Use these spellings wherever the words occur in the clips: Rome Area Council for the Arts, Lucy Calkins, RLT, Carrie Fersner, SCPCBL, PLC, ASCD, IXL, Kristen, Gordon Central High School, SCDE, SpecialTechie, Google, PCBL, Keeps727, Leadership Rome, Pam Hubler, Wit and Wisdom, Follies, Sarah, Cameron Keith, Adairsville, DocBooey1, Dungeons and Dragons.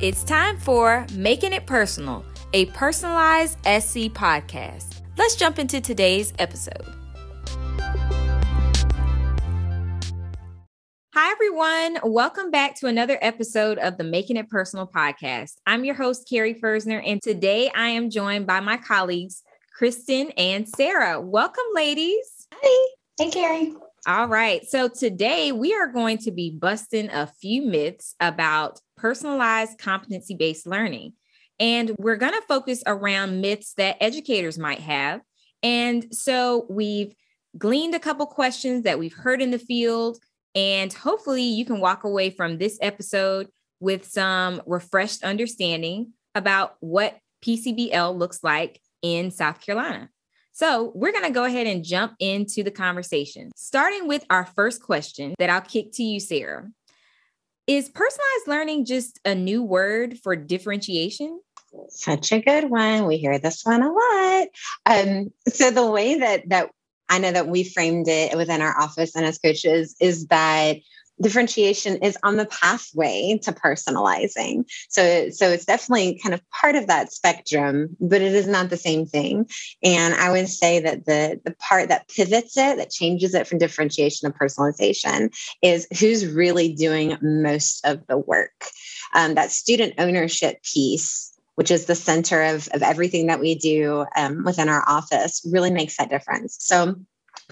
It's time for Making It Personal, a personalized SC podcast. Let's jump into today's episode. Hi, everyone. Welcome back to another episode of the Making It Personal podcast. I'm your host, Carrie Fersner, and today I am joined by my colleagues, Kristen and Sarah. Welcome, ladies. Hi. Hey, Carrie. All right. So today we are going to be busting a few myths about personalized competency-based learning. And we're going to focus around myths that educators might have. And so we've gleaned a couple questions that we've heard in the field. And hopefully you can walk away from this episode with some refreshed understanding about what PCBL looks like in South Carolina. So we're going to go ahead and jump into the conversation, starting with our first question that I'll kick to you, Sarah. Is personalized learning just a new word for differentiation? Such a good one. We hear this one a lot. So the way that I know that we framed it within our office and as coaches is that differentiation is on the pathway to personalizing. So it's definitely kind of part of that spectrum, but it is not the same thing. And I would say that the part that pivots it, that changes it from differentiation to personalization, is who's really doing most of the work. That student ownership piece, which is the center of everything that we do within our office, really makes that difference. So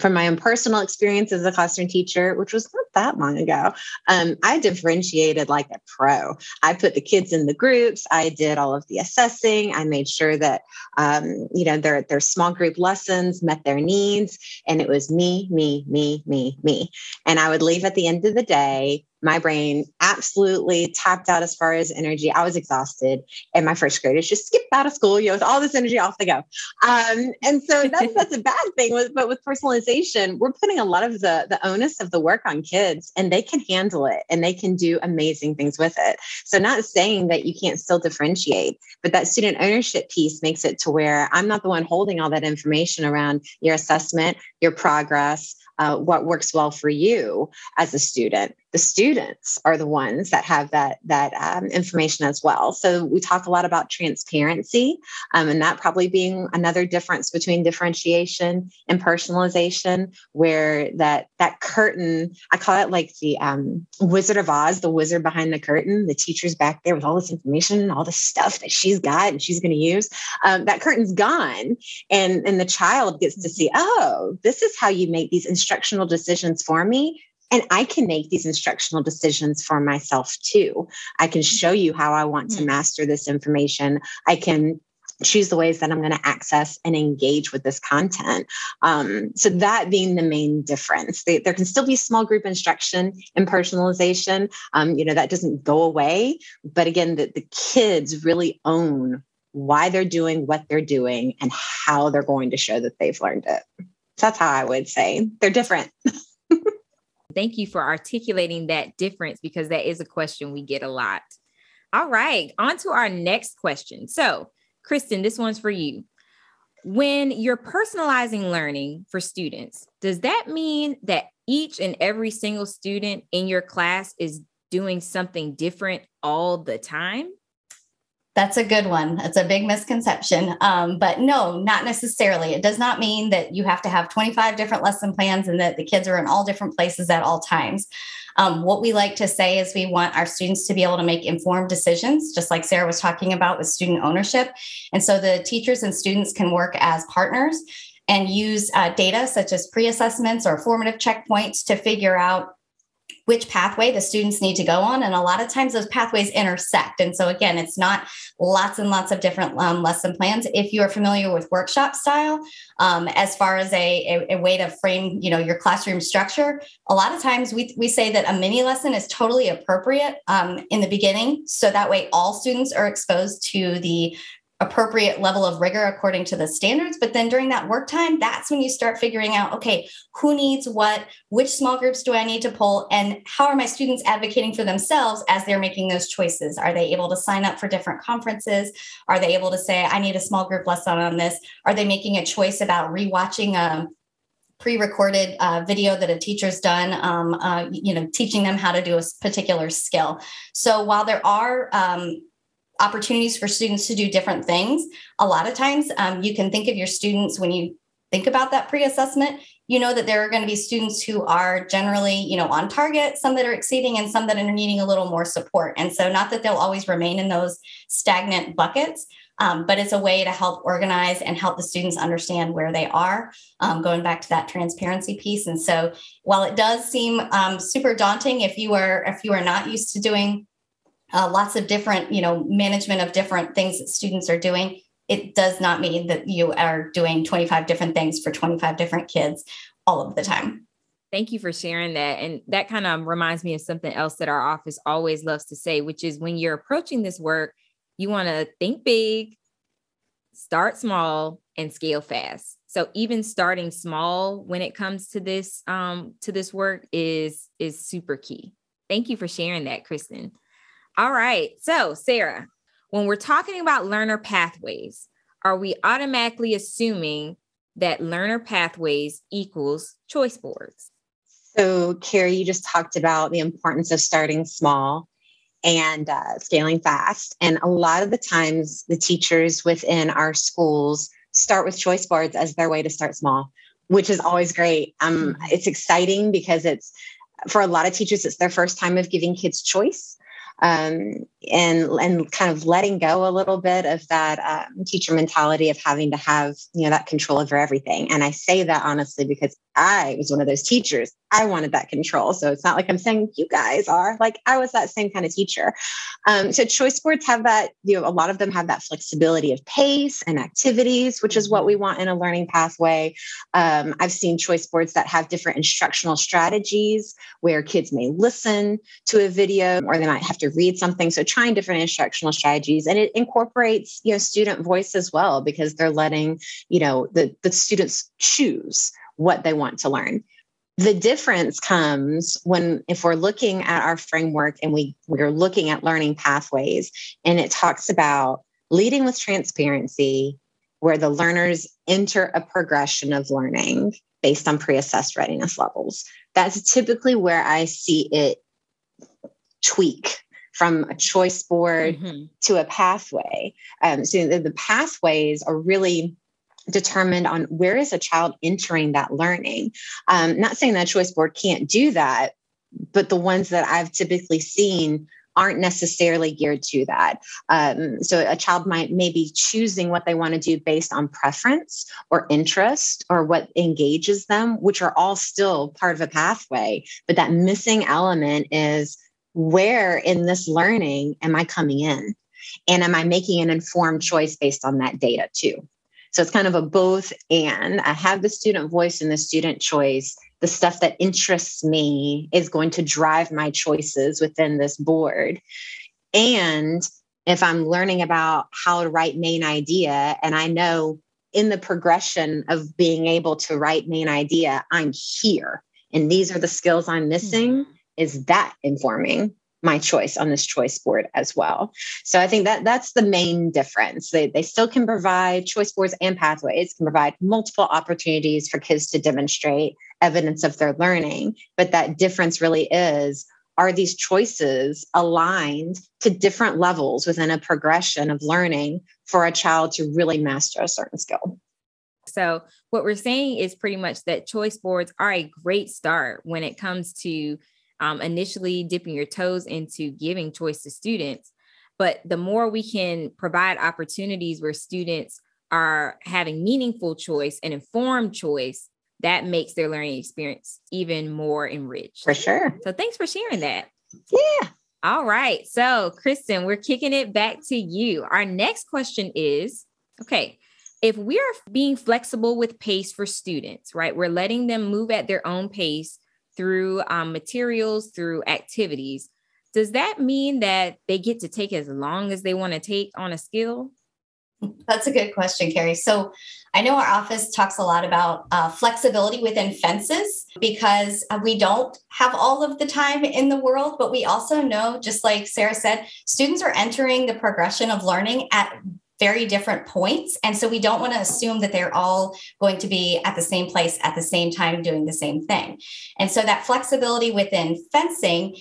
from my own personal experience as a classroom teacher, which was not that long ago, I differentiated like a pro. I put the kids in the groups. I did all of the assessing. I made sure that their small group lessons met their needs, and it was me, me, me, me, me. And I would leave at the end of the day, my brain absolutely tapped out as far as energy. I was exhausted. And my first graders just skipped out of school, with all this energy, off they go. And so that's a bad thing. But with personalization, we're putting a lot of the onus of the work on kids, and they can handle it and they can do amazing things with it. So not saying that you can't still differentiate, but that student ownership piece makes it to where I'm not the one holding all that information around your assessment, your progress, what works well for you as a student. The students are the ones that have that information as well. So we talk a lot about transparency, and that probably being another difference between differentiation and personalization, where that curtain, I call it like the Wizard of Oz, the wizard behind the curtain, the teacher's back there with all this information and all the stuff that she's got and she's going to use. That curtain's gone, and the child gets to see, oh, this is how you make these instructional decisions for me. And I can make these instructional decisions for myself too. I can show you how I want to master this information. I can choose the ways that I'm going to access and engage with this content. So that being the main difference, there can still be small group instruction and personalization. That doesn't go away, but again, the kids really own why they're doing what they're doing and how they're going to show that they've learned it. So that's how I would say they're different. Thank you for articulating that difference, because that is a question we get a lot. All right, on to our next question. So, Kristen, this one's for you. When you're personalizing learning for students, does that mean that each and every single student in your class is doing something different all the time? That's a good one. That's a big misconception. But no, not necessarily. It does not mean that you have to have 25 different lesson plans and that the kids are in all different places at all times. What we like to say is we want our students to be able to make informed decisions, just like Sarah was talking about with student ownership. And so the teachers and students can work as partners and use data such as pre-assessments or formative checkpoints to figure out which pathway the students need to go on. And a lot of times those pathways intersect. And so again, it's not lots and lots of different lesson plans. If you are familiar with workshop style, as far as a way to frame, your classroom structure, a lot of times we say that a mini lesson is totally appropriate in the beginning. So that way all students are exposed to the appropriate level of rigor according to the standards. But then during that work time, that's when you start figuring out, okay, who needs what, which small groups do I need to pull, and how are my students advocating for themselves as they're making those choices? Are they able to sign up for different conferences? Are they able to say, I need a small group lesson on this? Are they making a choice about rewatching a pre-recorded video that a teacher's done, teaching them how to do a particular skill? So while there are opportunities for students to do different things. A lot of times you can think of your students when you think about that pre-assessment, you know that there are going to be students who are generally, on target, some that are exceeding and some that are needing a little more support. And so not that they'll always remain in those stagnant buckets, but it's a way to help organize and help the students understand where they are, going back to that transparency piece. And so while it does seem super daunting, if you are not used to doing lots of different, management of different things that students are doing, it does not mean that you are doing 25 different things for 25 different kids all of the time. Thank you for sharing that. And that kind of reminds me of something else that our office always loves to say, which is when you're approaching this work, you want to think big, start small, and scale fast. So even starting small when it comes to this work is super key. Thank you for sharing that, Kristen. All right. So Sarah, when we're talking about learner pathways, are we automatically assuming that learner pathways equals choice boards? So Carrie, you just talked about the importance of starting small and scaling fast. And a lot of the times the teachers within our schools start with choice boards as their way to start small, which is always great. It's exciting because it's, for a lot of teachers, it's their first time of giving kids choice. And kind of letting go a little bit of that teacher mentality of having to have, that control over everything. And I say that honestly, because I was one of those teachers. I wanted that control. So it's not like I'm saying you guys are, like, I was that same kind of teacher. So choice boards have that, a lot of them have that flexibility of pace and activities, which is what we want in a learning pathway. I've seen choice boards that have different instructional strategies where kids may listen to a video or they might have to read something. So trying different instructional strategies, and it incorporates, student voice as well, because they're letting, the students choose what they want to learn. The difference comes if we're looking at our framework and we're looking at learning pathways, and it talks about leading with transparency, where the learners enter a progression of learning based on pre-assessed readiness levels. That's typically where I see it tweak from a choice board to a pathway. So the pathways are really determined on where is a child entering that learning. Not saying that a choice board can't do that, but the ones that I've typically seen aren't necessarily geared to that. So a child might maybe choosing what they want to do based on preference or interest or what engages them, which are all still part of a pathway. But that missing element is, where in this learning am I coming in? And am I making an informed choice based on that data too? So it's kind of a both and. I have the student voice and the student choice. The stuff that interests me is going to drive my choices within this board. And if I'm learning about how to write main idea, and I know in the progression of being able to write main idea, I'm here and these are the skills I'm missing, is that informing my choice on this choice board as well? So I think that that's the main difference. They still can provide, choice boards and pathways can provide multiple opportunities for kids to demonstrate evidence of their learning. But that difference really is, are these choices aligned to different levels within a progression of learning for a child to really master a certain skill? So what we're saying is pretty much that choice boards are a great start when it comes to initially dipping your toes into giving choice to students. But the more we can provide opportunities where students are having meaningful choice and informed choice, that makes their learning experience even more enriched. For sure. So thanks for sharing that. Yeah. All right. So Kristen, we're kicking it back to you. Our next question is, okay, if we're being flexible with pace for students, right, we're letting them move at their own pace through materials, through activities, does that mean that they get to take as long as they want to take on a skill? That's a good question, Carrie. So I know our office talks a lot about flexibility within fences, because we don't have all of the time in the world, but we also know, just like Sarah said, students are entering the progression of learning at very different points. And so we don't want to assume that they're all going to be at the same place at the same time doing the same thing. And so that flexibility within fencing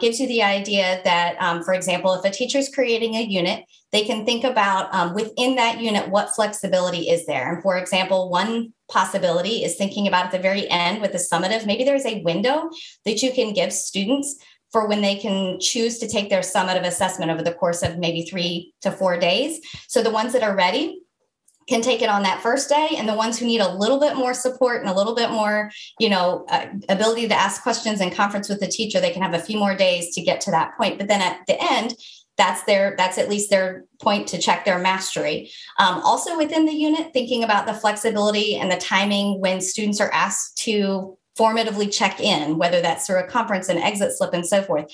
gives you the idea that, for example, if a teacher's creating a unit, they can think about within that unit, what flexibility is there? And for example, one possibility is thinking about at the very end with the summative, maybe there's a window that you can give students for when they can choose to take their summative assessment over the course of maybe 3 to 4 days. So the ones that are ready can take it on that first day, and the ones who need a little bit more support and a little bit more, ability to ask questions and conference with the teacher, they can have a few more days to get to that point. But then at the end, that's at least their point to check their mastery. Also within the unit, thinking about the flexibility and the timing when students are asked to formatively check in, whether that's through a conference, an exit slip, and so forth,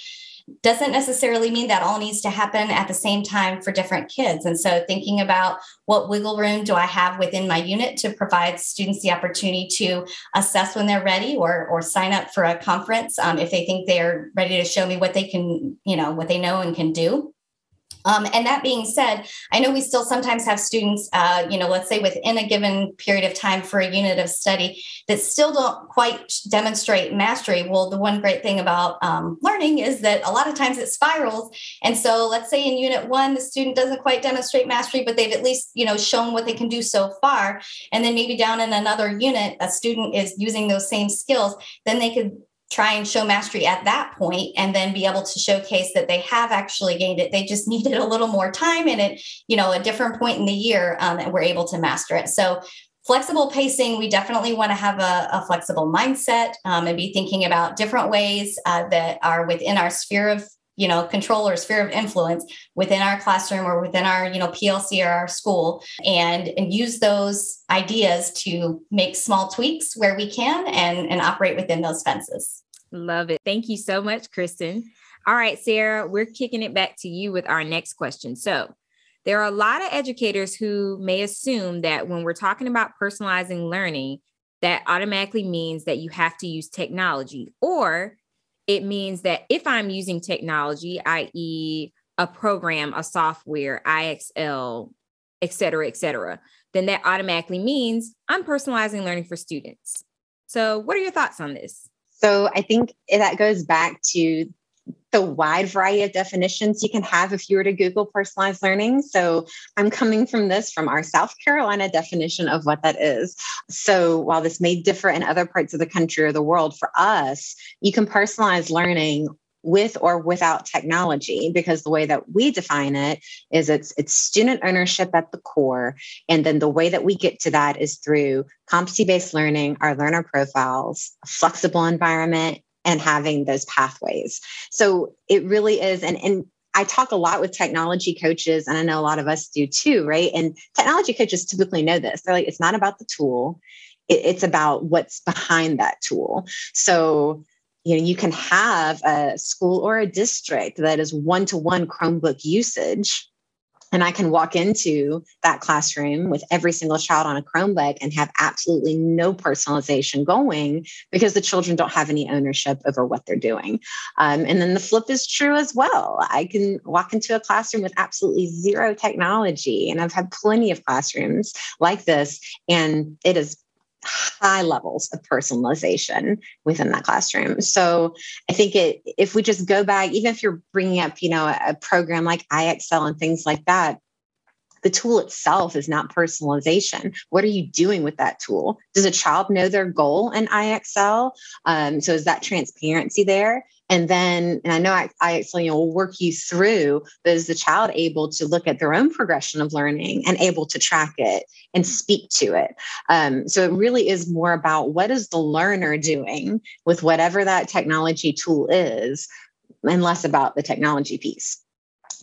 doesn't necessarily mean that all needs to happen at the same time for different kids. And so thinking about what wiggle room do I have within my unit to provide students the opportunity to assess when they're ready or sign up for a conference if they think they're ready to show me what they can, what they know and can do. And that being said, I know we still sometimes have students, let's say within a given period of time for a unit of study that still don't quite demonstrate mastery. Well, the one great thing about learning is that a lot of times it spirals. And so let's say in unit one, the student doesn't quite demonstrate mastery, but they've at least, shown what they can do so far. And then maybe down in another unit, a student is using those same skills, then they could try and show mastery at that point and then be able to showcase that they have actually gained it. They just needed a little more time and it, a different point in the year and we're able to master it. So flexible pacing, we definitely want to have a flexible mindset and be thinking about different ways that are within our sphere of, control or sphere of influence within our classroom or within our, PLC or our school, and use those ideas to make small tweaks where we can and operate within those fences. Love it. Thank you so much, Kristen. All right, Sarah, we're kicking it back to you with our next question. So there are a lot of educators who may assume that when we're talking about personalizing learning, that automatically means that you have to use technology, or it means that if I'm using technology, i.e. a program, a software, IXL, et cetera, then that automatically means I'm personalizing learning for students. So what are your thoughts on this? So I think that goes back to the wide variety of definitions you can have if you were to Google personalized learning. So I'm coming from our South Carolina definition of what that is. So while this may differ in other parts of the country or the world, for us, you can personalize learning with or without technology, because the way that we define it is it's student ownership at the core. And then the way that we get to that is through competency-based learning, our learner profiles, a flexible environment, and having those pathways. So it really is. And I talk a lot with technology coaches, and I know a lot of us do too, right? And technology coaches typically know this. They're like, it's not about the tool. It's about what's behind that tool. So, you can have a school or a district that is one-to-one Chromebook usage, and I can walk into that classroom with every single child on a Chromebook and have absolutely no personalization going because the children don't have any ownership over what they're doing. And then the flip is true as well. I can walk into a classroom with absolutely zero technology, and I've had plenty of classrooms like this, and it is high levels of personalization within that classroom. So I think if we just go back, even if you're bringing up, a program like IXL and things like that, the tool itself is not personalization. What are you doing with that tool? Does a child know their goal in IXL? So is that transparency there? And then, and I know IXL will work you through, but is the child able to look at their own progression of learning and able to track it and speak to it? So it really is more about what is the learner doing with whatever that technology tool is, and less about the technology piece.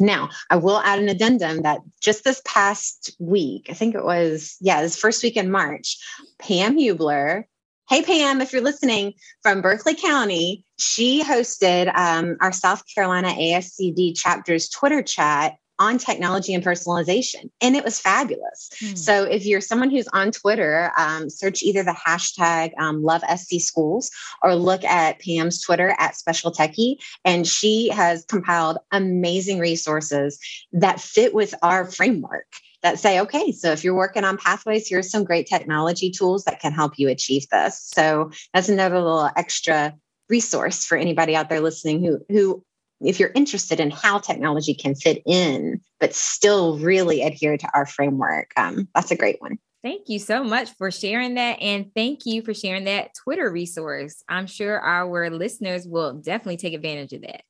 Now, I will add an addendum that just this past week, I think it was, this first week in March, Pam Hubler, hey, Pam, if you're listening, from Berkeley County, she hosted our South Carolina ASCD chapter's Twitter chat on technology and personalization. And it was fabulous. Mm. So if you're someone who's on Twitter, search either the hashtag #LoveSCSchools or look at Pam's Twitter @SpecialTechie. And she has compiled amazing resources that fit with our framework. that say, okay, so if you're working on pathways, here's some great technology tools that can help you achieve this. So that's another little extra resource for anybody out there listening who if you're interested in how technology can fit in, but still really adhere to our framework, that's a great one. Thank you so much for sharing that. And thank you for sharing that Twitter resource. I'm sure our listeners will definitely take advantage of that.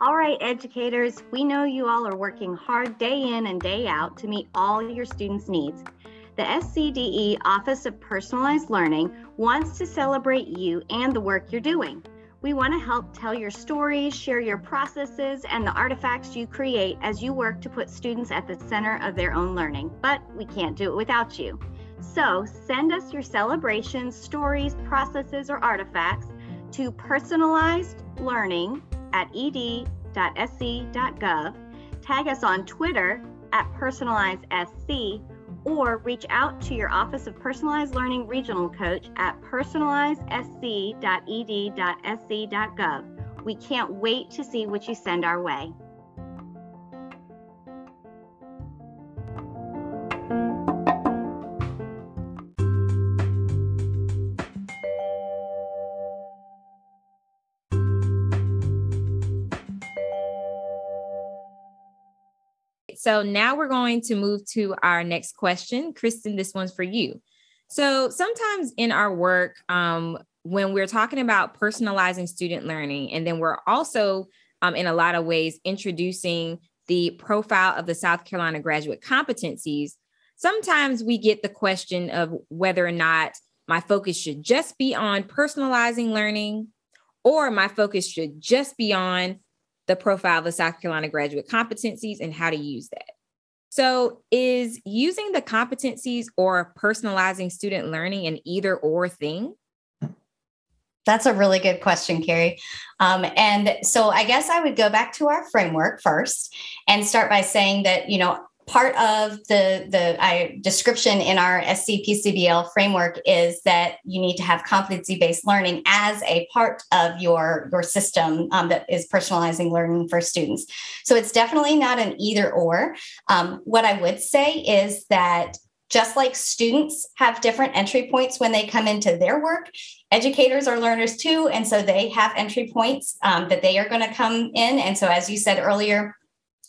All right, educators, we know you all are working hard day in and day out to meet all your students' needs. The SCDE Office of Personalized Learning wants to celebrate you and the work you're doing. We want to help tell your stories, share your processes, and the artifacts you create as you work to put students at the center of their own learning, but we can't do it without you. So send us your celebrations, stories, processes, or artifacts to personalizedlearning@ed.sc.gov, tag us on Twitter @PersonalizeSC, or reach out to your Office of Personalized Learning Regional Coach at personalizesc.ed.sc.gov. We can't wait to see what you send our way. So now we're going to move to our next question. Kristen, this one's for you. So sometimes in our work, when we're talking about personalizing student learning, and then we're also in a lot of ways introducing the profile of the South Carolina graduate competencies, sometimes we get the question of whether or not my focus should just be on personalizing learning, or my focus should just be on the profile of the South Carolina graduate competencies and how to use that. So is using the competencies or personalizing student learning an either or thing? That's a really good question, Carrie. And so I guess I would go back to our framework first and start by saying that, you know, part of the description in our SCPCBL framework is that you need to have competency-based learning as a part of your system that is personalizing learning for students. So it's definitely not an either or. What I would say is that just like students have different entry points when they come into their work, educators are learners too. And so they have entry points that they are going to come in. And so as you said earlier,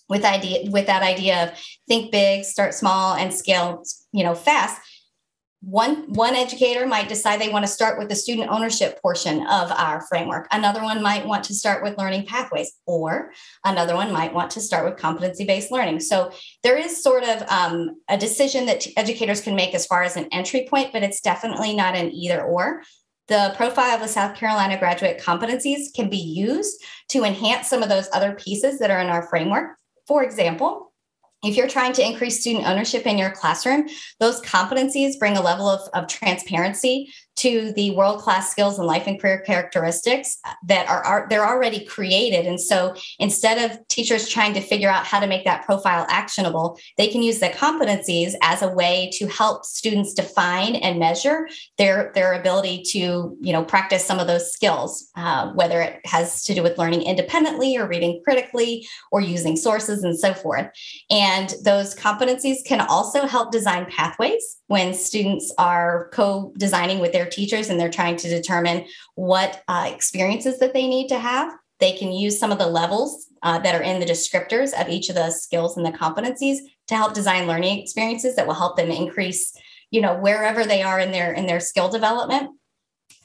with that idea of think big, start small, and scale, you know, fast. One educator might decide they want to start with the student ownership portion of our framework. Another one might want to start with learning pathways, or another one might want to start with competency-based learning. So there is sort of a decision that educators can make as far as an entry point, but it's definitely not an either or. The profile of the South Carolina graduate competencies can be used to enhance some of those other pieces that are in our framework. For example, if you're trying to increase student ownership in your classroom, those competencies bring a level of transparency to the world-class skills and life and career characteristics that they're already created. And so instead of teachers trying to figure out how to make that profile actionable, they can use the competencies as a way to help students define and measure their ability to, you know, practice some of those skills, whether it has to do with learning independently or reading critically or using sources and so forth. And those competencies can also help design pathways when students are co-designing with their teachers and they're trying to determine what experiences that they need to have. They can use some of the levels that are in the descriptors of each of the skills and the competencies to help design learning experiences that will help them increase, you know, wherever they are in their skill development.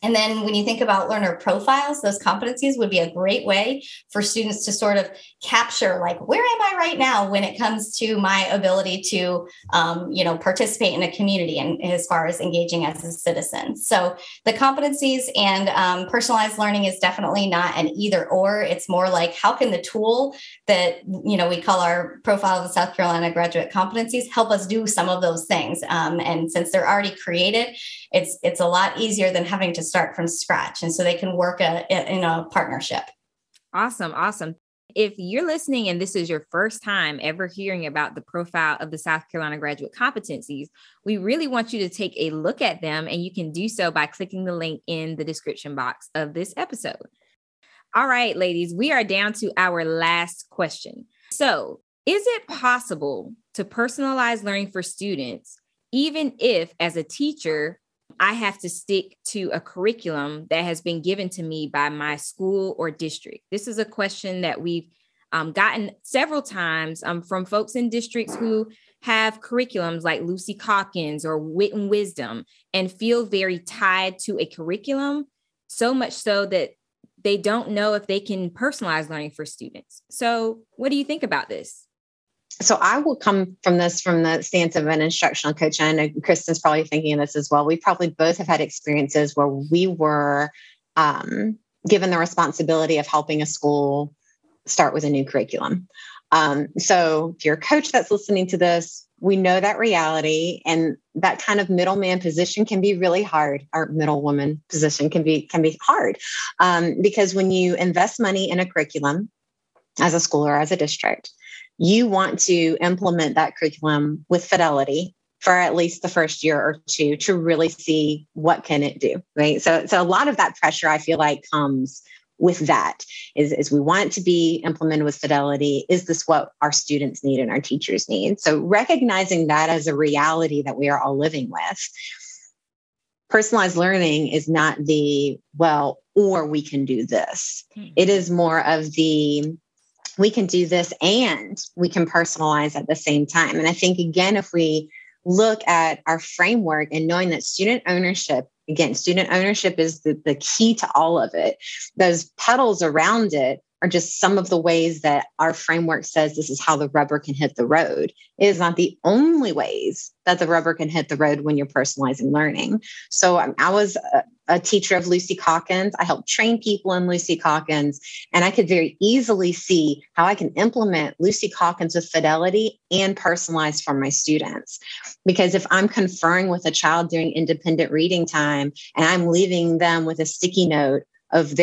And then when you think about learner profiles, those competencies would be a great way for students to sort of capture, like, where am I right now when it comes to my ability to, participate in a community and as far as engaging as a citizen. So the competencies and personalized learning is definitely not an either or. It's more like, how can the tool that, you know, we call our profile of the South Carolina graduate competencies help us do some of those things? And since they're already created, it's a lot easier than having to start from scratch. And so they can work in a partnership. Awesome. If you're listening and this is your first time ever hearing about the profile of the South Carolina Graduate Competencies, we really want you to take a look at them, and you can do so by clicking the link in the description box of this episode. All right, ladies, we are down to our last question. So, is it possible to personalize learning for students, even if as a teacher, I have to stick to a curriculum that has been given to me by my school or district? This is a question that we've gotten several times from folks in districts who have curriculums like Lucy Calkins or Wit and Wisdom and feel very tied to a curriculum, so much so that they don't know if they can personalize learning for students. So what do you think about this? So I will come from this from the stance of an instructional coach. And I know Kristen's probably thinking of this as well. We probably both have had experiences where we were given the responsibility of helping a school start with a new curriculum. So if you're a coach that's listening to this, we know that reality, and that kind of middleman position can be really hard. Our middlewoman position can be hard because when you invest money in a curriculum as a school or as a district, you want to implement that curriculum with fidelity for at least the first year or two to really see what can it do, right? So a lot of that pressure I feel like comes with that is we want it to be implemented with fidelity. Is this what our students need and our teachers need? So recognizing that as a reality that we are all living with, personalized learning is not the, well, or we can do this. It is more of the, we can do this and we can personalize at the same time. And I think, again, if we look at our framework and knowing that student ownership is the key to all of it. Those pedals around it are just some of the ways that our framework says this is how the rubber can hit the road. It is not the only ways that the rubber can hit the road when you're personalizing learning. So I was a teacher of Lucy Calkins. I helped train people in Lucy Calkins, and I could very easily see how I can implement Lucy Calkins with fidelity and personalize for my students. Because if I'm conferring with a child during independent reading time and I'm leaving them with a sticky note of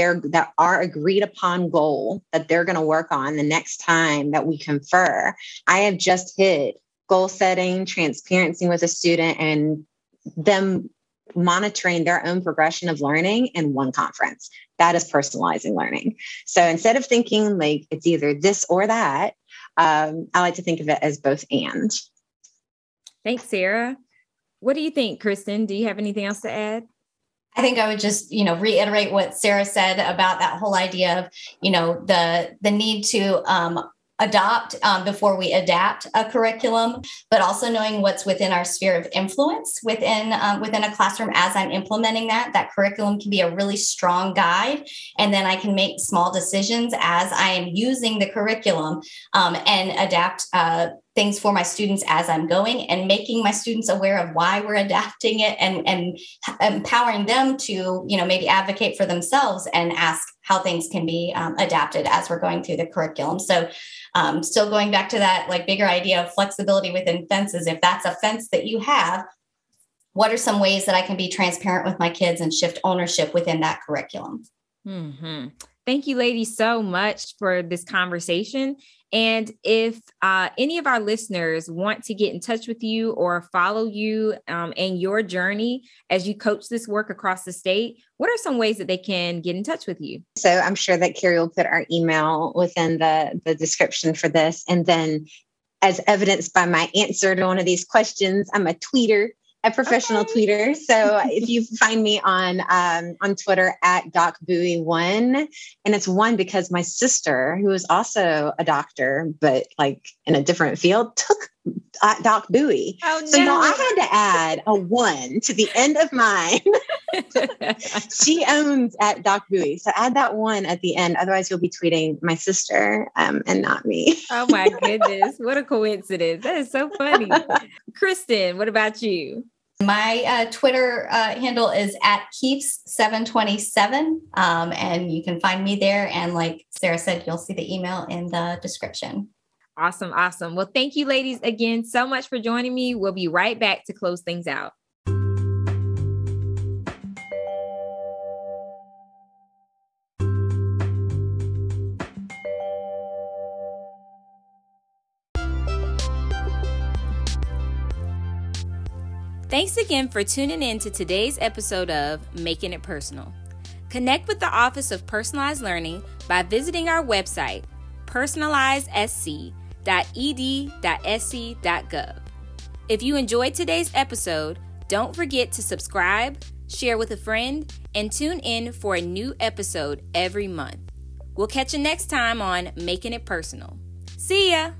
our agreed upon goal that they're going to work on the next time that we confer, I have just hit goal setting, transparency with a student, and them monitoring their own progression of learning in one conference. That is personalizing learning. So instead of thinking like it's either this or that, I like to think of it as both and. Thanks, Sarah. What do you think, Kristen? Do you have anything else to add? I think I would just, reiterate what Sarah said about that whole idea of, the need to adopt before we adapt a curriculum, but also knowing what's within our sphere of influence within a classroom as I'm implementing that. That curriculum can be a really strong guide, and then I can make small decisions as I am using the curriculum and adapt things for my students as I'm going, and making my students aware of why we're adapting it and empowering them to, maybe advocate for themselves and ask how things can be adapted as we're going through the curriculum. So still going back to that bigger idea of flexibility within fences. If that's a fence that you have, what are some ways that I can be transparent with my kids and shift ownership within that curriculum? Mm-hmm. Thank you, ladies, so much for this conversation. And if any of our listeners want to get in touch with you or follow you in your journey as you coach this work across the state, what are some ways that they can get in touch with you? So I'm sure that Carrie will put our email within the description for this. And then as evidenced by my answer to one of these questions, I'm a tweeter. A professional tweeter. So if you find me on Twitter at DocBooey1, and it's one because my sister, who is also a doctor, but in a different field, took Doc Booey. Oh, so no, I had to add a 1 to the end of mine. She owns at Doc Booey. So add that 1 at the end. Otherwise, you'll be tweeting my sister and not me. Oh, my goodness. What a coincidence. That is so funny. Kristen, what about you? My Twitter handle is at Keeps727. And you can find me there. And like Sarah said, you'll see the email in the description. Awesome. Awesome. Well, thank you, ladies, again, so much for joining me. We'll be right back to close things out. Thanks again for tuning in to today's episode of Making It Personal. Connect with the Office of Personalized Learning by visiting our website, personalizedsc.ed.sc.gov. If you enjoyed today's episode, don't forget to subscribe, share with a friend, and tune in for a new episode every month. We'll catch you next time on Making It Personal. See ya!